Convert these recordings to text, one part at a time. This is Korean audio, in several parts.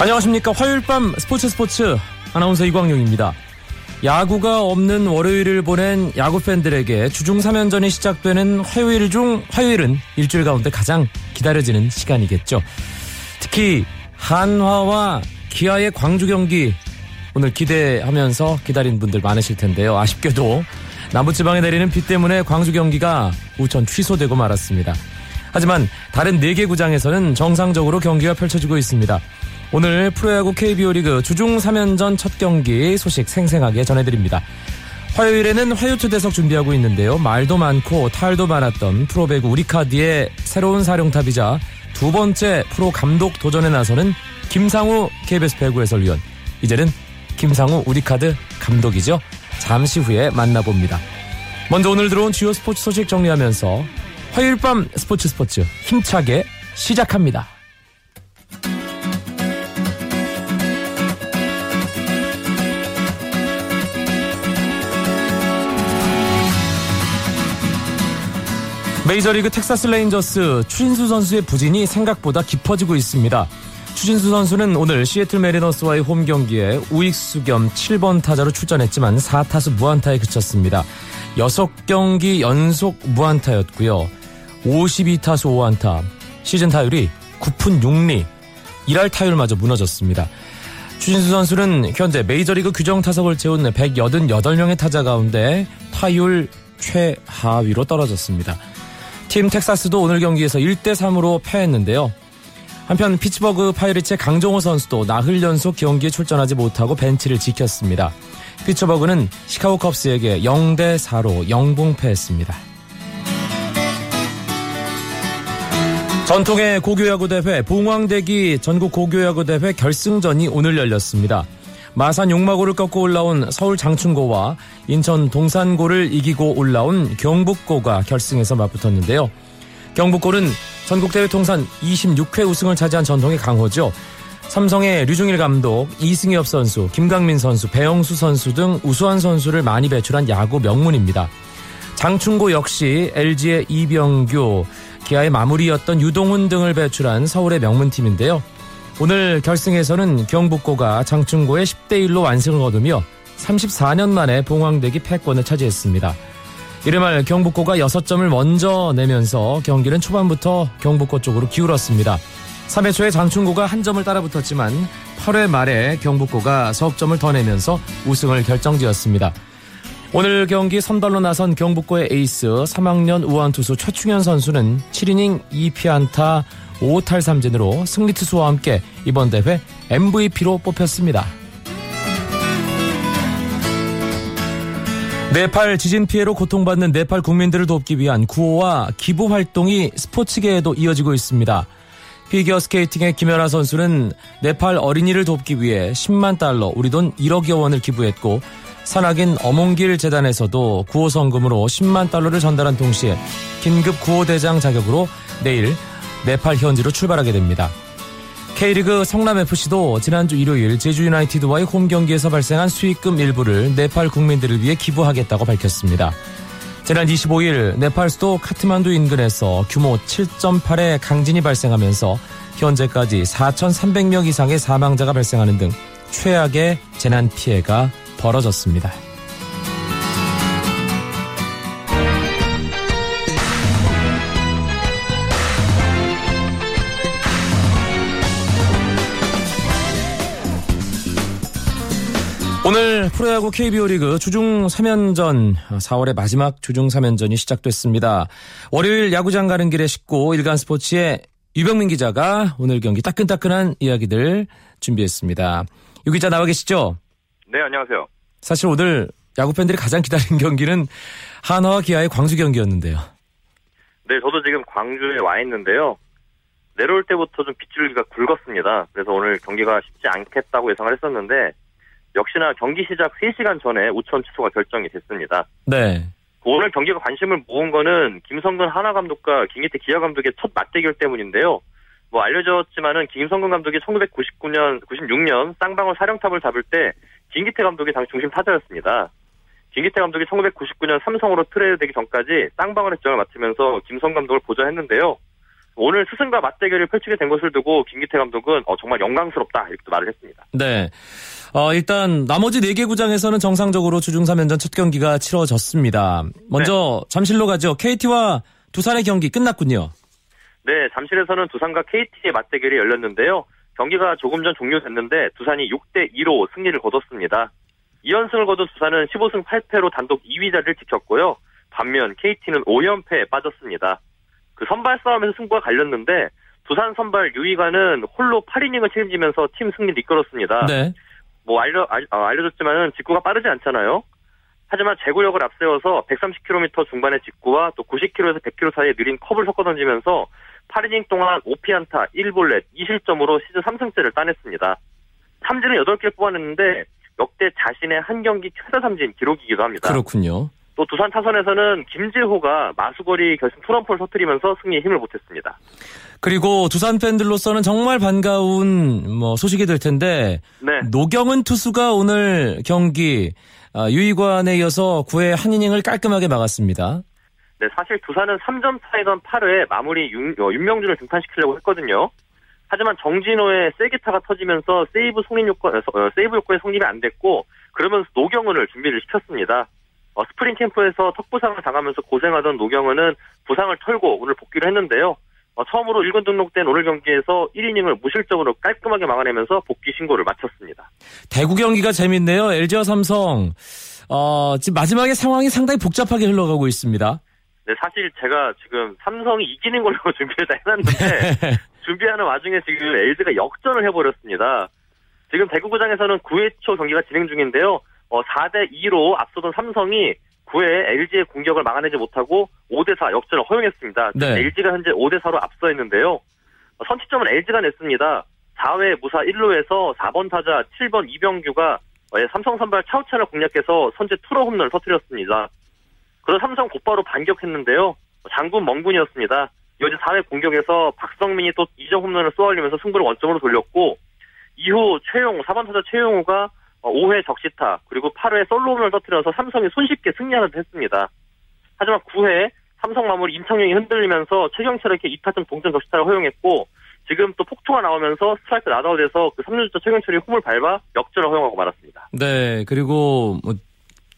안녕하십니까. 화요일 밤 스포츠 아나운서 이광용입니다. 야구가 없는 월요일을 보낸 야구팬들에게 주중 3연전이 시작되는 화요일은 일주일 가운데 가장 기다려지는 시간이겠죠. 특히 한화와 기아의 광주 경기 오늘 기대하면서 기다린 분들 많으실 텐데요. 아쉽게도 남부지방에 내리는 비 때문에 광주 경기가 우천 취소되고 말았습니다. 하지만 다른 4개 구장에서는 정상적으로 경기가 펼쳐지고 있습니다. 오늘 프로야구 KBO 리그 주중 3연전 첫 경기 소식 생생하게 전해드립니다. 화요일에는 화요초대석 준비하고 있는데요. 말도 많고 탈도 많았던 프로배구 우리카드의 새로운 사령탑이자 두 번째 프로 감독 도전에 나서는 김상우 KBS 배구 해설위원, 이제는 김상우 우리카드 감독이죠. 잠시 후에 만나봅니다. 먼저 오늘 들어온 주요 스포츠 소식 정리하면서 화요일 밤 스포츠 힘차게 시작합니다. 메이저리그 텍사스 레인저스 추진수 선수의 부진이 생각보다 깊어지고 있습니다. 추진수 선수는 오늘 시애틀 메리너스와의 홈 경기에 우익수 겸 7번 타자로 출전했지만 4타수 무안타에 그쳤습니다. 6경기 연속 무안타였고요. 52타수 5안타, 시즌 타율이 9푼 6리, 1할 타율마저 무너졌습니다. 추진수 선수는 현재 메이저리그 규정 타석을 채운 188명의 타자 가운데 타율 최하위로 떨어졌습니다. 팀 텍사스도 오늘 경기에서 1대3으로 패했는데요. 한편 피츠버그 파이리츠의 강정호 선수도 나흘 연속 경기에 출전하지 못하고 벤치를 지켰습니다. 피츠버그는 시카고 컵스에게 0대4로 영봉패했습니다. 전통의 고교야구대회 봉황대기 전국 고교야구대회 결승전이 오늘 열렸습니다. 마산 용마고를 꺾고 올라온 서울 장충고와 인천 동산고를 이기고 올라온 경북고가 결승에서 맞붙었는데요. 경북고는 전국대회 통산 26회 우승을 차지한 전통의 강호죠. 삼성의 류중일 감독, 이승엽 선수, 김강민 선수, 배영수 선수 등 우수한 선수를 많이 배출한 야구 명문입니다. 장충고 역시 LG의 이병규, 기아의 마무리였던 유동훈 등을 배출한 서울의 명문팀인데요. 오늘 결승에서는 경북고가 장충고의 10대1로 완승을 거두며 34년 만에 봉황대기 패권을 차지했습니다. 이르말 경북고가 6점을 먼저 내면서 경기는 초반부터 경북고 쪽으로 기울었습니다. 3회 초에 장충고가 한 점을 따라붙었지만 8회 말에 경북고가 석점을 더 내면서 우승을 결정지었습니다. 오늘 경기 선발로 나선 경북고의 에이스 3학년 우완투수 최충현 선수는 7이닝 2피안타 5탈삼진으로 승리투수와 함께 이번 대회 MVP로 뽑혔습니다. 네팔 지진 피해로 고통받는 네팔 국민들을 돕기 위한 구호와 기부 활동이 스포츠계에도 이어지고 있습니다. 피겨스케이팅의 김연아 선수는 네팔 어린이를 돕기 위해 10만 달러, 우리 돈 1억여 원을 기부했고, 산악인 어몽길 재단에서도 구호 성금으로 10만 달러를 전달한 동시에 긴급 구호대장 자격으로 내일 네팔 현지로 출발하게 됩니다. K리그 성남FC도 지난주 일요일 제주 유나이티드와의 홈경기에서 발생한 수익금 일부를 네팔 국민들을 위해 기부하겠다고 밝혔습니다. 지난 25일 네팔 수도 카트만두 인근에서 규모 7.8의 강진이 발생하면서 현재까지 4,300명 이상의 사망자가 발생하는 등 최악의 재난 피해가 벌어졌습니다. 오늘 프로야구 KBO 리그 주중 3연전, 4월의 마지막 주중 3연전이 시작됐습니다. 월요일 야구장 가는 길에 식구 일간스포츠의 유병민 기자가 오늘 경기 따끈따끈한 이야기들 준비했습니다. 유 기자 나와 계시죠? 네, 안녕하세요. 사실 오늘 야구팬들이 가장 기다린 경기는 한화와 기아의 광주 경기였는데요. 네, 저도 지금 광주에 와 있는데요. 내려올 때부터 좀 빗줄기가 굵었습니다. 그래서 오늘 경기가 쉽지 않겠다고 예상을 했었는데 역시나 경기 시작 3시간 전에 우천 취소가 결정이 됐습니다. 네. 오늘 경기가 관심을 모은 거는 김성근 한화 감독과 김기태 기아 감독의 첫 맞대결 때문인데요. 뭐 알려졌지만은 김성근 감독이 1996년 쌍방울 사령탑을 잡을 때 김기태 감독이 당시 중심 타자였습니다. 김기태 감독이 1999년 삼성으로 트레이드되기 전까지 쌍방울 핵정을 맡으면서 김성 감독을 보좌했는데요. 오늘 스승과 맞대결을 펼치게 된 것을 두고 김기태 감독은 정말 영광스럽다 이렇게 말을 했습니다. 네, 일단 나머지 4개 구장에서는 정상적으로 주중 3연전 첫 경기가 치러졌습니다. 먼저 네. 잠실로 가죠. KT와 두산의 경기 끝났군요. 네, 잠실에서는 두산과 KT의 맞대결이 열렸는데요. 경기가 조금 전 종료됐는데 두산이 6-2로 승리를 거뒀습니다. 2연승을 거둔 두산은 15승 8패로 단독 2위 자리를 지켰고요. 반면 KT는 5연패에 빠졌습니다. 그 선발 싸움에서 승부가 갈렸는데 두산 선발 유희관은 홀로 8이닝을 책임지면서 팀 승리를 이끌었습니다. 네. 뭐 알려졌지만은 직구가 빠르지 않잖아요. 하지만 제구력을 앞세워서 130km 중반의 직구와 또 90km에서 100km 사이의 느린 컵을 섞어 던지면서 8이닝 동안 5피안타 1볼넷 2실점으로 시즌 3승째를 따냈습니다. 삼진은 8개를 뽑아냈는데 역대 자신의 한 경기 최다 삼진 기록이기도 합니다. 그렇군요. 또 두산 타선에서는 김재호가 마수거리 결승 트럼프를 터뜨리면서 승리에 힘을 보탰습니다. 그리고 두산 팬들로서는 정말 반가운 소식이 될 텐데 네. 노경은 투수가 오늘 경기 유희관에 이어서 9회 한 이닝을 깔끔하게 막았습니다. 네, 사실 두산은 3점 차이던 8회에 마무리 윤명준을 등판시키려고 했거든요. 하지만 정진호의 세기타가 터지면서 세이브 효과에 성립이 안 됐고 그러면서 노경은을 준비를 시켰습니다. 스프링 캠프에서 턱 부상을 당하면서 고생하던 노경은은 부상을 털고 오늘 복귀를 했는데요. 처음으로 1군 등록된 오늘 경기에서 1이닝을 무실점으로 깔끔하게 막아내면서 복귀 신고를 마쳤습니다. 대구 경기가 재밌네요. LG와 삼성. 지금 마지막에 상황이 상당히 복잡하게 흘러가고 있습니다. 네, 사실 제가 지금 삼성이 이기는 걸로 준비를 다 해놨는데 준비하는 와중에 지금 LG가 역전을 해버렸습니다. 지금 대구구장에서는 9회 초 경기가 진행 중인데요. 4-2로 앞서던 삼성이 9회에 LG의 공격을 막아내지 못하고 5-4 역전을 허용했습니다. 네. LG가 현재 5-4로 앞서 있는데요. 선취점은 LG가 냈습니다. 4회 무사 1루에서 4번 타자 7번 이병규가 삼성 선발 차우찬을 공략해서 선제 투런 홈런을 터뜨렸습니다. 그래서 삼성 곧바로 반격했는데요. 장군 멍군이었습니다. 이어진 4회 공격에서 박성민이 또 2점 홈런을 쏘아올리면서 승부를 원점으로 돌렸고 이후 4번 타자 최용우가 5회 적시타 그리고 8회 솔로홈런을 터뜨려서 삼성이 손쉽게 승리하는 듯 했습니다. 하지만 9회 삼성 마무리 임창용이 흔들리면서 최경철에게 2타점 동점 적시타를 허용했고 지금 또 폭투가 나오면서 스트라이크 나다웃에서 3루주자 최경철이 홈을 밟아 역전을 허용하고 말았습니다. 네, 그리고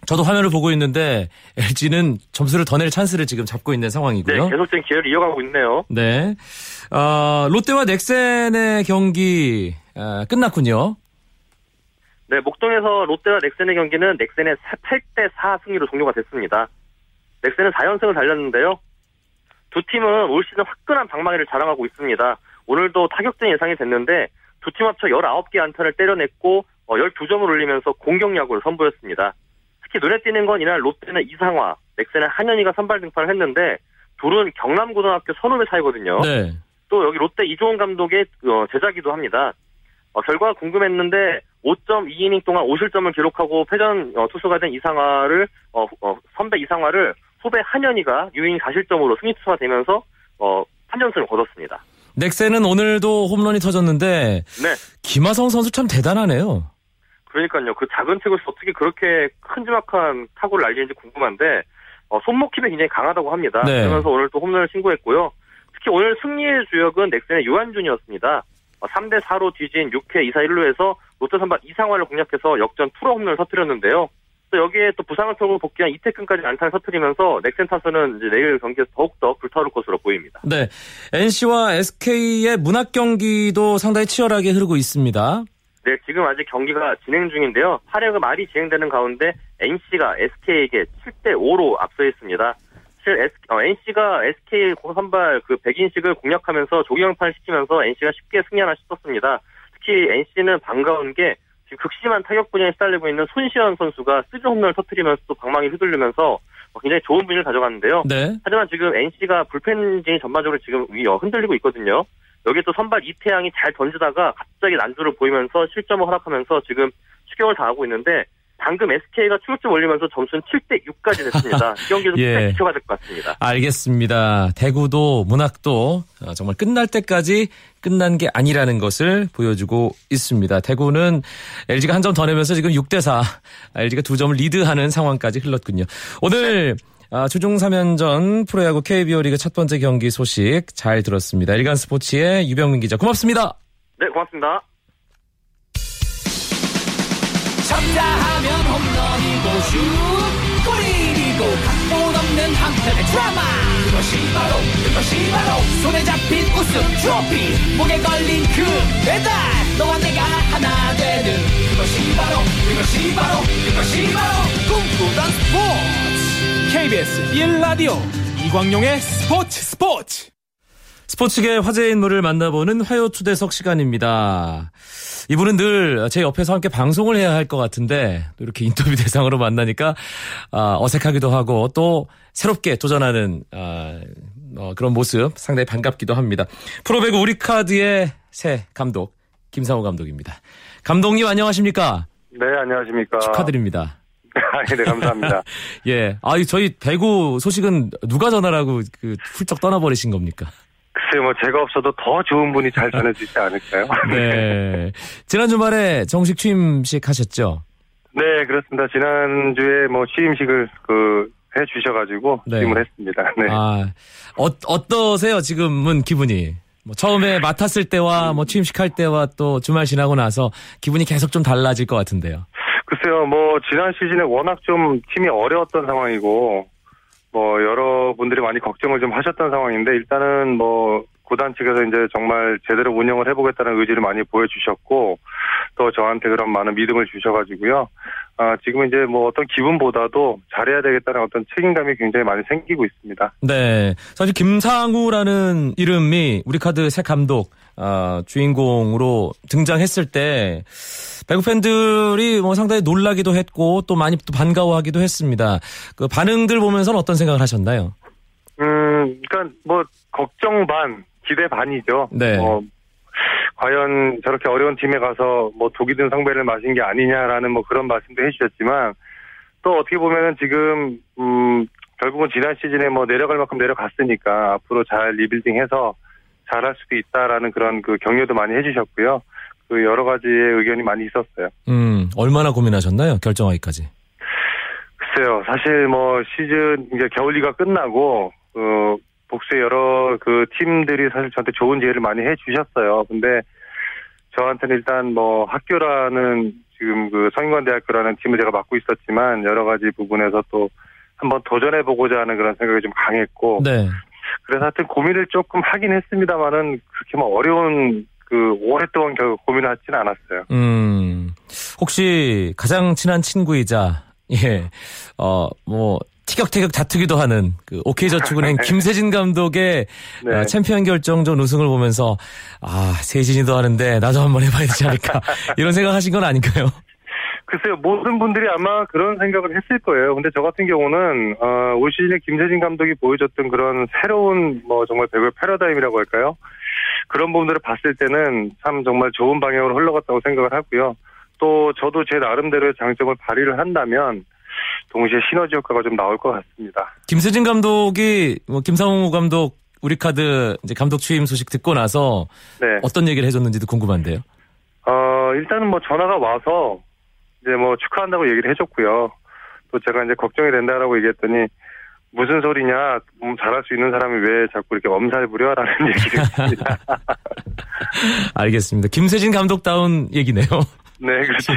저도 화면을 보고 있는데 LG는 점수를 더 낼 찬스를 지금 잡고 있는 상황이고요. 네, 계속적인 기회를 이어가고 있네요. 네, 롯데와 넥센의 경기 끝났군요. 네, 목동에서 롯데와 넥센의 경기는 넥센의 8-4 승리로 종료가 됐습니다. 넥센은 4연승을 달렸는데요. 두 팀은 올 시즌 화끈한 방망이를 자랑하고 있습니다. 오늘도 타격전이 예상이 됐는데 두 팀 합쳐 19개 안타를 때려냈고 12점을 올리면서 공격야구를 선보였습니다. 특히 눈에 띄는 건 이날 롯데는 이상화, 넥센은 한현희가 선발 등판을 했는데 둘은 경남고등학교 선후배 사이거든요. 네. 또 여기 롯데 이종훈 감독의 제자기도 합니다. 결과가 궁금했는데 5.2이닝 동안 5실점을 기록하고 패전 투수가 된 이상화를 선배 이상화를 후배 한현희가 유인 4실점으로 승리 투수가 되면서 3연승을 거뒀습니다. 넥센은 오늘도 홈런이 터졌는데 네. 김하성 선수 참 대단하네요. 그러니까요. 그 작은 체구에서 어떻게 그렇게 큼지막한 타구를 날리는지 궁금한데 손목 힘이 굉장히 강하다고 합니다. 네. 그러면서 오늘 또 홈런을 신고했고요. 특히 오늘 승리의 주역은 넥센의 유한준이었습니다. 3-4로 뒤진 6회 2사 1루에서 롯데 선발 이상화를 공략해서 역전 투런 홈런을 터뜨렸는데요. 또 여기에 또 부상을 털고 복귀한 이태근까지 안타를 터뜨리면서 넥센 타선은 이제 내일 경기에서 더욱더 불타오를 것으로 보입니다. 네, NC와 SK의 문학 경기도 상당히 치열하게 흐르고 있습니다. 네, 지금 아직 경기가 진행 중인데요. 8회 말이 진행되는 가운데 NC가 SK에게 7-5로 앞서 있습니다. NC가 SK 선발 백인식을 공략하면서 조기영판을 시키면서 NC가 쉽게 승리 하나 씻었습니다. 특히 NC는 반가운 게 지금 극심한 타격 분야에 시달리고 있는 손시현 선수가 스루 홈런을 터뜨리면서 또 방망이 휘둘리면서 굉장히 좋은 분위기를 가져갔는데요. 네. 하지만 지금 NC가 불펜진이 전반적으로 지금 흔들리고 있거든요. 여기에 또 선발 이태양이 잘 던지다가 갑자기 난조를 보이면서 실점을 허락하면서 지금 추격을 당하고 있는데 방금 SK가 추격점 올리면서 점수는 7대6까지 됐습니다. 이 경기도 예. 지켜가 될 것 같습니다. 알겠습니다. 대구도 문학도 정말 끝날 때까지 끝난 게 아니라는 것을 보여주고 있습니다. 대구는 LG가 한 점 더 내면서 지금 6대4 LG가 두 점을 리드하는 상황까지 흘렀군요. 오늘 주중 3연전 프로야구 KBO 리그 첫 번째 경기 소식 잘 들었습니다. 일간스포츠의 유병민 기자 고맙습니다. 네, 고맙습니다. 쳤다 하면 홈런이고 슛 골인이고 각본 없는 한편의 드라마 그것이 바로 손에 잡힌 우승 트로피 목에 걸린 그 배달 너와 내가 하나 되는 그것이 바로 꿈꾸던 스포츠 KBS 1라디오 이광용의 스포츠 스포츠계 화제의 인물을 만나보는 화요초대석 시간입니다. 이분은 늘 제 옆에서 함께 방송을 해야 할 것 같은데 또 이렇게 인터뷰 대상으로 만나니까 어색하기도 하고 또 새롭게 도전하는 그런 모습 상당히 반갑기도 합니다. 프로배구 우리카드의 새 감독 김상우 감독입니다. 감독님 안녕하십니까? 네, 안녕하십니까? 축하드립니다. 네, 감사합니다. 예, 저희 배구 소식은 누가 전하라고 훌쩍 떠나버리신 겁니까? 글쎄요, 제가 없어도 더 좋은 분이 잘 전해주지 않을까요? 네. 지난 주말에 정식 취임식 하셨죠? 네, 그렇습니다. 지난주에 취임식을 해주셔가지고 네. 취임을 했습니다. 네. 어떠세요, 지금은 기분이? 처음에 맡았을 때와 취임식 할 때와 또 주말 지나고 나서 기분이 계속 좀 달라질 것 같은데요? 글쎄요, 지난 시즌에 워낙 좀 팀이 어려웠던 상황이고, 여러분들이 많이 걱정을 좀 하셨던 상황인데, 일단은 구단 측에서 이제 정말 제대로 운영을 해보겠다는 의지를 많이 보여주셨고, 또 저한테 그런 많은 믿음을 주셔가지고요. 지금 이제 어떤 기분보다도 잘해야 되겠다는 어떤 책임감이 굉장히 많이 생기고 있습니다. 네. 사실 김상우라는 이름이 우리카드 새 감독, 주인공으로 등장했을 때, 배구 팬들이 상당히 놀라기도 했고, 또 많이 또 반가워하기도 했습니다. 그 반응들 보면서는 어떤 생각을 하셨나요? 그러니까 걱정 반, 기대 반이죠. 네. 과연 저렇게 어려운 팀에 가서 독이 든 성배를 마신 게 아니냐라는 그런 말씀도 해주셨지만 또 어떻게 보면은 지금 결국은 지난 시즌에 내려갈 만큼 내려갔으니까 앞으로 잘 리빌딩해서 잘할 수도 있다라는 그런 격려도 많이 해주셨고요. 여러 가지의 의견이 많이 있었어요. 얼마나 고민하셨나요? 결정하기까지? 글쎄요, 사실 시즌 이제 겨울리가 끝나고 복수의 여러 팀들이 사실 저한테 좋은 기회를 많이 해주셨어요. 근데 저한테는 일단 학교라는 지금 성균관대학교라는 팀을 제가 맡고 있었지만 여러 가지 부분에서 또 한번 도전해보고자 하는 그런 생각이 좀 강했고, 네. 그래서 하여튼 고민을 조금 하긴 했습니다만은 그렇게 어려운 오랫동안 고민을 하진 않았어요. 혹시 가장 친한 친구이자 티격태격 다투기도 하는 OK저축은행 김세진 감독의 네. 챔피언 결정전 우승을 보면서 세진이도 하는데 나도 한번 해봐야 되지 않을까 이런 생각하신 건 아닌가요? 글쎄요, 모든 분들이 아마 그런 생각을 했을 거예요. 근데 저 같은 경우는 올 시즌에 김세진 감독이 보여줬던 그런 새로운 정말 배구의 패러다임이라고 할까요? 그런 부분들을 봤을 때는 참 정말 좋은 방향으로 흘러갔다고 생각을 하고요. 또 저도 제 나름대로의 장점을 발휘를 한다면 동시에 시너지 효과가 좀 나올 것 같습니다. 김세진 감독이 김상우 감독 우리카드 이제 감독 취임 소식 듣고 나서 네. 어떤 얘기를 해줬는지도 궁금한데요. 일단은 전화가 와서 이제 축하한다고 얘기를 해줬고요. 또 제가 이제 걱정이 된다라고 얘기했더니 무슨 소리냐 잘할 수 있는 사람이 왜 자꾸 이렇게 엄살 부려라는 얘기를 했습니다. 알겠습니다. 김세진 감독다운 얘기네요. 네, 그렇죠.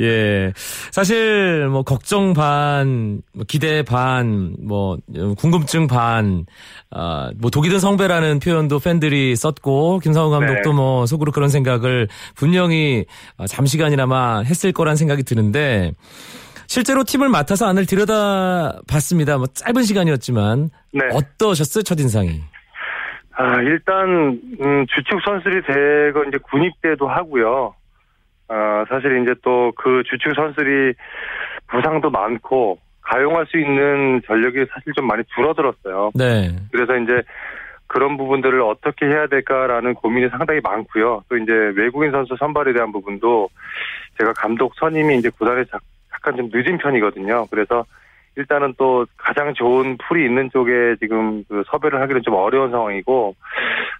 예. 사실, 걱정 반, 기대 반, 궁금증 반, 독이 든 성배라는 표현도 팬들이 썼고, 김상우 감독도 네. 속으로 그런 생각을 분명히 잠시간이나마 했을 거란 생각이 드는데, 실제로 팀을 맡아서 안을 들여다 봤습니다. 짧은 시간이었지만, 네. 어떠셨어요, 첫인상이? 일단, 주축 선수들이 대거 이제 군입대도 하고요. 사실 이제 또 그 주축 선수들이 부상도 많고 가용할 수 있는 전력이 사실 좀 많이 줄어들었어요. 네. 그래서 이제 그런 부분들을 어떻게 해야 될까라는 고민이 상당히 많고요. 또 이제 외국인 선수 선발에 대한 부분도 제가 감독 선임이 이제 구단에 약간 좀 늦은 편이거든요. 그래서 일단은 또 가장 좋은 풀이 있는 쪽에 지금 그 섭외를 하기는 좀 어려운 상황이고,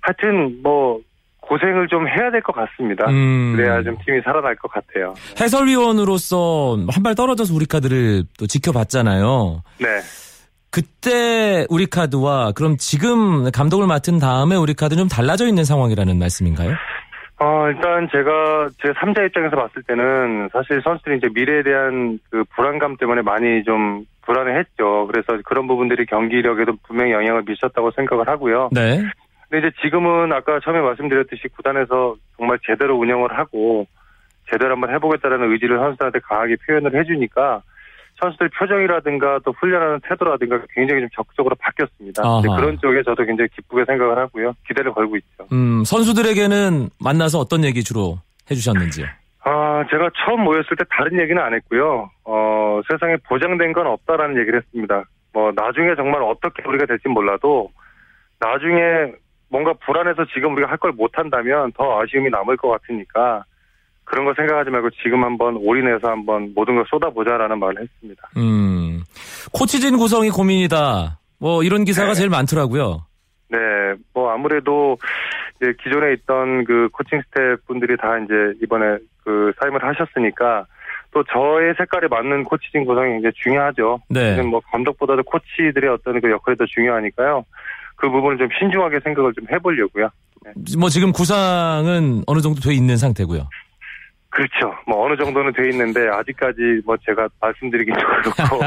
하여튼 뭐 고생을 좀 해야 될 것 같습니다. 그래야 좀 팀이 살아날 것 같아요. 해설위원으로서 한 발 떨어져서 우리카드를 또 지켜봤잖아요. 네. 그때 우리카드와 그럼 지금 감독을 맡은 다음에 우리카드는 좀 달라져 있는 상황이라는 말씀인가요? 일단 제가 제 3자 입장에서 봤을 때는 사실 선수들이 이제 미래에 대한 그 불안감 때문에 많이 좀 불안해했죠. 그래서 그런 부분들이 경기력에도 분명히 영향을 미쳤다고 생각을 하고요. 네. 근데 이제 지금은 아까 처음에 말씀드렸듯이 구단에서 정말 제대로 운영을 하고 제대로 한번 해보겠다라는 의지를 선수들한테 강하게 표현을 해주니까 선수들 표정이라든가 또 훈련하는 태도라든가 굉장히 좀 적극적으로 바뀌었습니다. 그런 쪽에 저도 굉장히 기쁘게 생각을 하고요. 기대를 걸고 있죠. 선수들에게는 만나서 어떤 얘기 주로 해주셨는지요? 제가 처음 모였을 때 다른 얘기는 안 했고요. 세상에 보장된 건 없다라는 얘기를 했습니다. 뭐 나중에 정말 어떻게 우리가 될지 몰라도 나중에 뭔가 불안해서 지금 우리가 할 걸 못한다면 더 아쉬움이 남을 것 같으니까 그런 거 생각하지 말고 지금 한번 올인해서 한번 모든 걸 쏟아보자라는 말을 했습니다. 코치진 구성이 고민이다. 뭐 이런 기사가 네. 제일 많더라고요. 네, 뭐 아무래도 이제 기존에 있던 그 코칭 스태프분들이 다 이제 이번에 그 사임을 하셨으니까 또 저의 색깔에 맞는 코치진 구성이 굉장히 중요하죠. 네. 뭐 감독보다도 코치들의 어떤 그 역할이 더 중요하니까요. 그 부분을 좀 신중하게 생각을 좀 해보려고요. 네. 뭐 지금 구상은 어느 정도 돼 있는 상태고요. 그렇죠. 뭐 어느 정도는 돼 있는데 아직까지 뭐 제가 말씀드리긴 좀 그렇고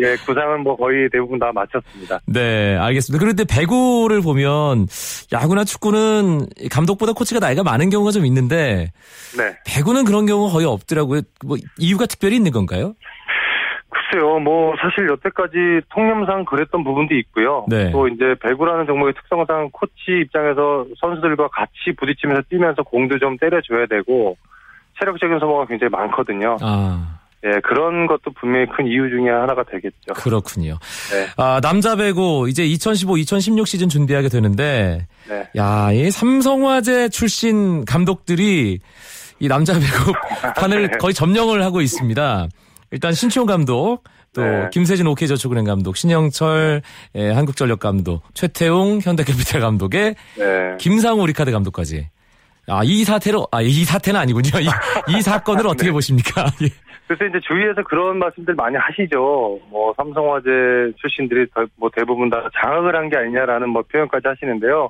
예, 구상은 뭐 거의 대부분 다 마쳤습니다. 네, 알겠습니다. 그런데 배구를 보면 야구나 축구는 감독보다 코치가 나이가 많은 경우가 좀 있는데 네. 배구는 그런 경우가 거의 없더라고요. 뭐 이유가 특별히 있는 건가요? 글쎄요. 뭐 사실 여태까지 통념상 그랬던 부분도 있고요. 네. 또 이제 배구라는 종목의 특성상 코치 입장에서 선수들과 같이 부딪히면서 뛰면서 공도 좀 때려줘야 되고 체력적인 소모가 굉장히 많거든요. 예, 그런 것도 분명히 큰 이유 중에 하나가 되겠죠. 그렇군요. 네. 남자 배구 이제 2015-2016 시즌 준비하게 되는데, 네. 야, 이 삼성화재 출신 감독들이 이 남자 배구 판을 네. 거의 점령을 하고 있습니다. 일단 신치용 감독, 또 네. 김세진 OK저축은행 감독, 신영철 예, 한국전력 감독, 최태웅 현대캐피탈 감독의 네. 김상우 우리카드 감독까지. 이 사태는 아니군요. 이 사건을 어떻게 네. 보십니까? 예. 글쎄, 이제 주위에서 그런 말씀들 많이 하시죠. 뭐, 삼성화재 출신들이 대부분 다 장악을 한 게 아니냐라는 뭐 표현까지 하시는데요.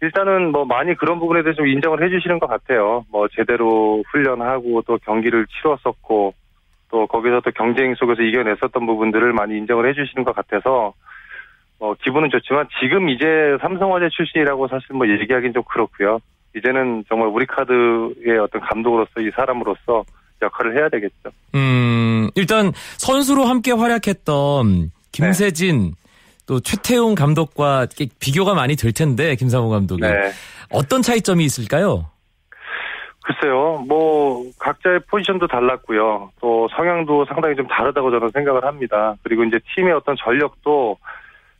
일단은 뭐 많이 그런 부분에 대해서 좀 인정을 해주시는 것 같아요. 뭐, 제대로 훈련하고 또 경기를 치렀었고 또 거기서 또 경쟁 속에서 이겨냈었던 부분들을 많이 인정을 해주시는 것 같아서 기분은 좋지만 지금 이제 삼성화재 출신이라고 사실 뭐 얘기하기는 좀 그렇고요. 이제는 정말 우리카드의 어떤 감독으로서 이 사람으로서 역할을 해야 되겠죠. 일단 선수로 함께 활약했던 김세진 네. 또 최태웅 감독과 비교가 많이 될 텐데 김상우 감독이 네. 어떤 차이점이 있을까요? 글쎄요. 뭐 각자의 포지션도 달랐고요. 또 성향도 상당히 좀 다르다고 저는 생각을 합니다. 그리고 이제 팀의 어떤 전력도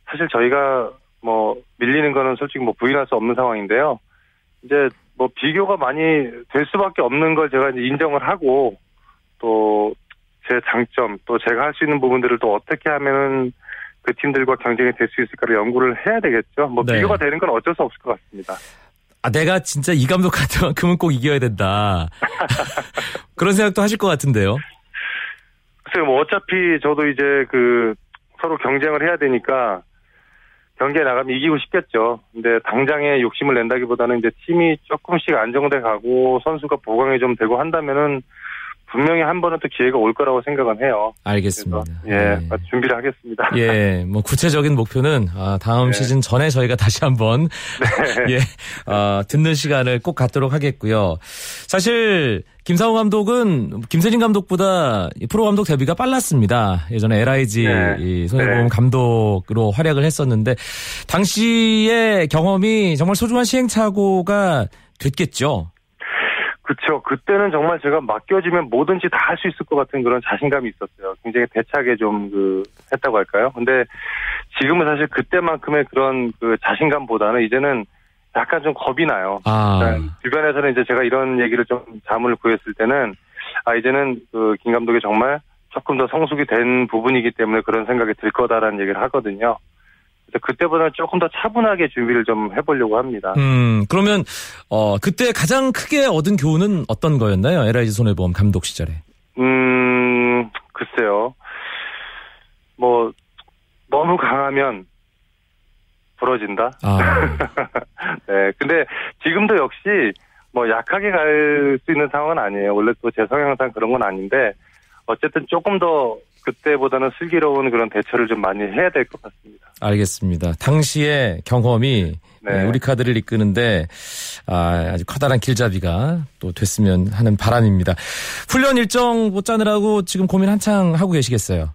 사실 저희가 뭐 밀리는 거는 솔직히 뭐 부인할 수 없는 상황인데요. 이제 뭐 비교가 많이 될 수밖에 없는 걸 제가 이제 인정을 하고 또 제 장점 또 제가 할 수 있는 부분들을 또 어떻게 하면은 그 팀들과 경쟁이 될 수 있을까를 연구를 해야 되겠죠. 뭐 네. 비교가 되는 건 어쩔 수 없을 것 같습니다. 내가 진짜 이 감독한테만큼은 꼭 이겨야 된다. 그런 생각도 하실 것 같은데요. 글쎄요, 뭐 어차피 저도 이제 그 서로 경쟁을 해야 되니까. 경기에 나가면 이기고 싶겠죠. 근데 당장에 욕심을 낸다기보다는 이제 팀이 조금씩 안정돼 가고 선수가 보강이 좀 되고 한다면은 분명히 한 번은 또 기회가 올 거라고 생각은 해요. 알겠습니다. 예, 네. 준비를 하겠습니다. 예, 뭐 구체적인 목표는 다음 네. 시즌 전에 저희가 다시 한번 네. 예, 듣는 시간을 꼭 갖도록 하겠고요. 사실 김상우 감독은 김세진 감독보다 프로 감독 데뷔가 빨랐습니다. 예전에 LIG 네. 손해보험 네. 감독으로 활약을 했었는데 당시의 경험이 정말 소중한 시행착오가 됐겠죠. 그렇죠. 그때는 정말 제가 맡겨지면 뭐든지 다 할 수 있을 것 같은 그런 자신감이 있었어요. 굉장히 대차게 좀 했다고 할까요? 근데 지금은 사실 그때만큼의 그런 그 자신감보다는 이제는 약간 좀 겁이 나요. 주변에서는 이제 제가 이런 얘기를 좀 자문을 구했을 때는 이제는 그 김 감독이 정말 조금 더 성숙이 된 부분이기 때문에 그런 생각이 들 거다라는 얘기를 하거든요. 그래서 그때보다는 조금 더 차분하게 준비를 좀 해보려고 합니다. 그러면 그때 가장 크게 얻은 교훈은 어떤 거였나요? LIG 손해보험 감독 시절에. 글쎄요. 뭐 너무 강하면 부러진다. 네, 근데 지금도 역시 뭐 약하게 갈 수 있는 상황은 아니에요. 원래 또 제 성향상 그런 건 아닌데 어쨌든 조금 더 그때보다는 슬기로운 그런 대처를 좀 많이 해야 될 것 같습니다. 알겠습니다. 당시의 경험이 네. 우리 카드를 이끄는데 아주 커다란 길잡이가 또 됐으면 하는 바람입니다. 훈련 일정 못 짜느라고 지금 고민 한창 하고 계시겠어요?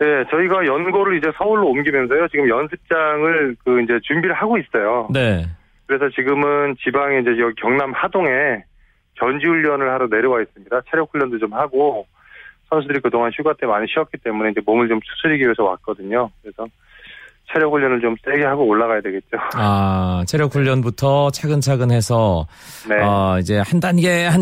네, 저희가 연고를 이제 서울로 옮기면서요. 지금 연습장을 이제 준비를 하고 있어요. 네. 그래서 지금은 지방에 이제 여기 경남 하동에 전지훈련을 하러 내려와 있습니다. 체력훈련도 좀 하고 선수들이 그동안 휴가 때 많이 쉬었기 때문에 이제 몸을 좀 추스리기 위해서 왔거든요. 그래서 체력훈련을 좀 세게 하고 올라가야 되겠죠. 아, 체력훈련부터 차근차근 해서 네. 이제 한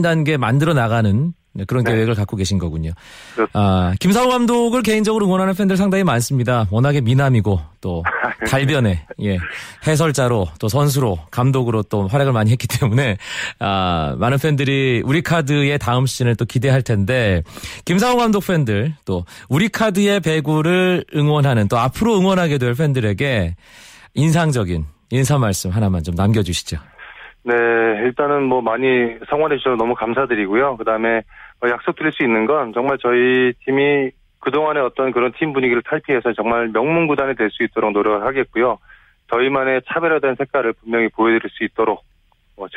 단계 만들어 나가는 그런 네. 계획을 갖고 계신 거군요. 그렇습니다. 아, 김상우 감독을 개인적으로 응원하는 팬들 상당히 많습니다. 워낙에 미남이고 또 달변에 예, 해설자로 또 선수로 감독으로 또 활약을 많이 했기 때문에 많은 팬들이 우리카드의 다음 시즌을 또 기대할 텐데 김상우 감독 팬들 또 우리카드의 배구를 응원하는 또 앞으로 응원하게 될 팬들에게 인상적인 인사 말씀 하나만 좀 남겨주시죠. 네, 일단은 뭐 많이 성원해 주셔서 너무 감사드리고요. 그다음에 약속드릴 수 있는 건 정말 저희 팀이 그동안의 어떤 그런 팀 분위기를 탈피해서 정말 명문 구단이 될 수 있도록 노력을 하겠고요. 저희만의 차별화된 색깔을 분명히 보여드릴 수 있도록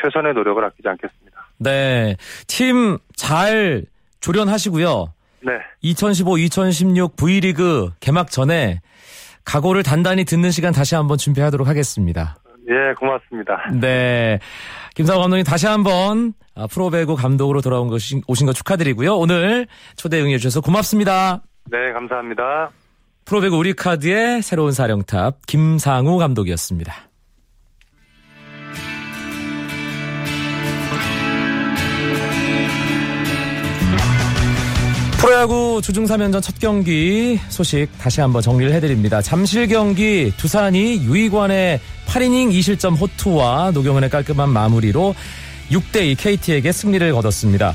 최선의 노력을 아끼지 않겠습니다. 네, 팀 잘 조련하시고요. 네. 2015-2016 V리그 개막 전에 각오를 단단히 듣는 시간 다시 한번 준비하도록 하겠습니다. 예, 고맙습니다. 네, 김상우 감독님 다시 한번 프로배구 감독으로 오신 거 축하드리고요. 오늘 초대 응해주셔서 고맙습니다. 네, 감사합니다. 프로배구 우리카드의 새로운 사령탑 김상우 감독이었습니다. 프로야구 주중3연전 첫 경기 소식 다시 한번 정리를 해드립니다. 잠실 경기 두산이 유희관의 8이닝 2실점 호투와 노경은의 깔끔한 마무리로 6대2 KT에게 승리를 거뒀습니다.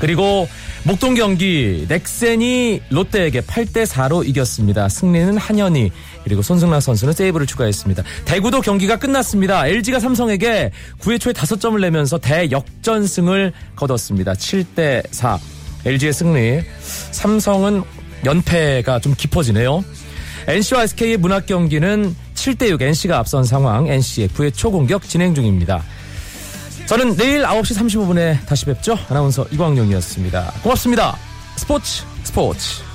그리고 목동 경기 넥센이 롯데에게 8대4로 이겼습니다. 승리는 한현희 그리고 손승락 선수는 세이브를 추가했습니다. 대구도 경기가 끝났습니다. LG가 삼성에게 9회 초에 5점을 내면서 대역전승을 거뒀습니다. 7대4. LG의 승리, 삼성은 연패가 좀 깊어지네요. NC와 SK의 문학 경기는 7대6 NC가 앞선 상황, NC의 9회 초 공격 진행 중입니다. 저는 내일 9시 35분에 다시 뵙죠. 아나운서 이광용이었습니다. 고맙습니다. 스포츠.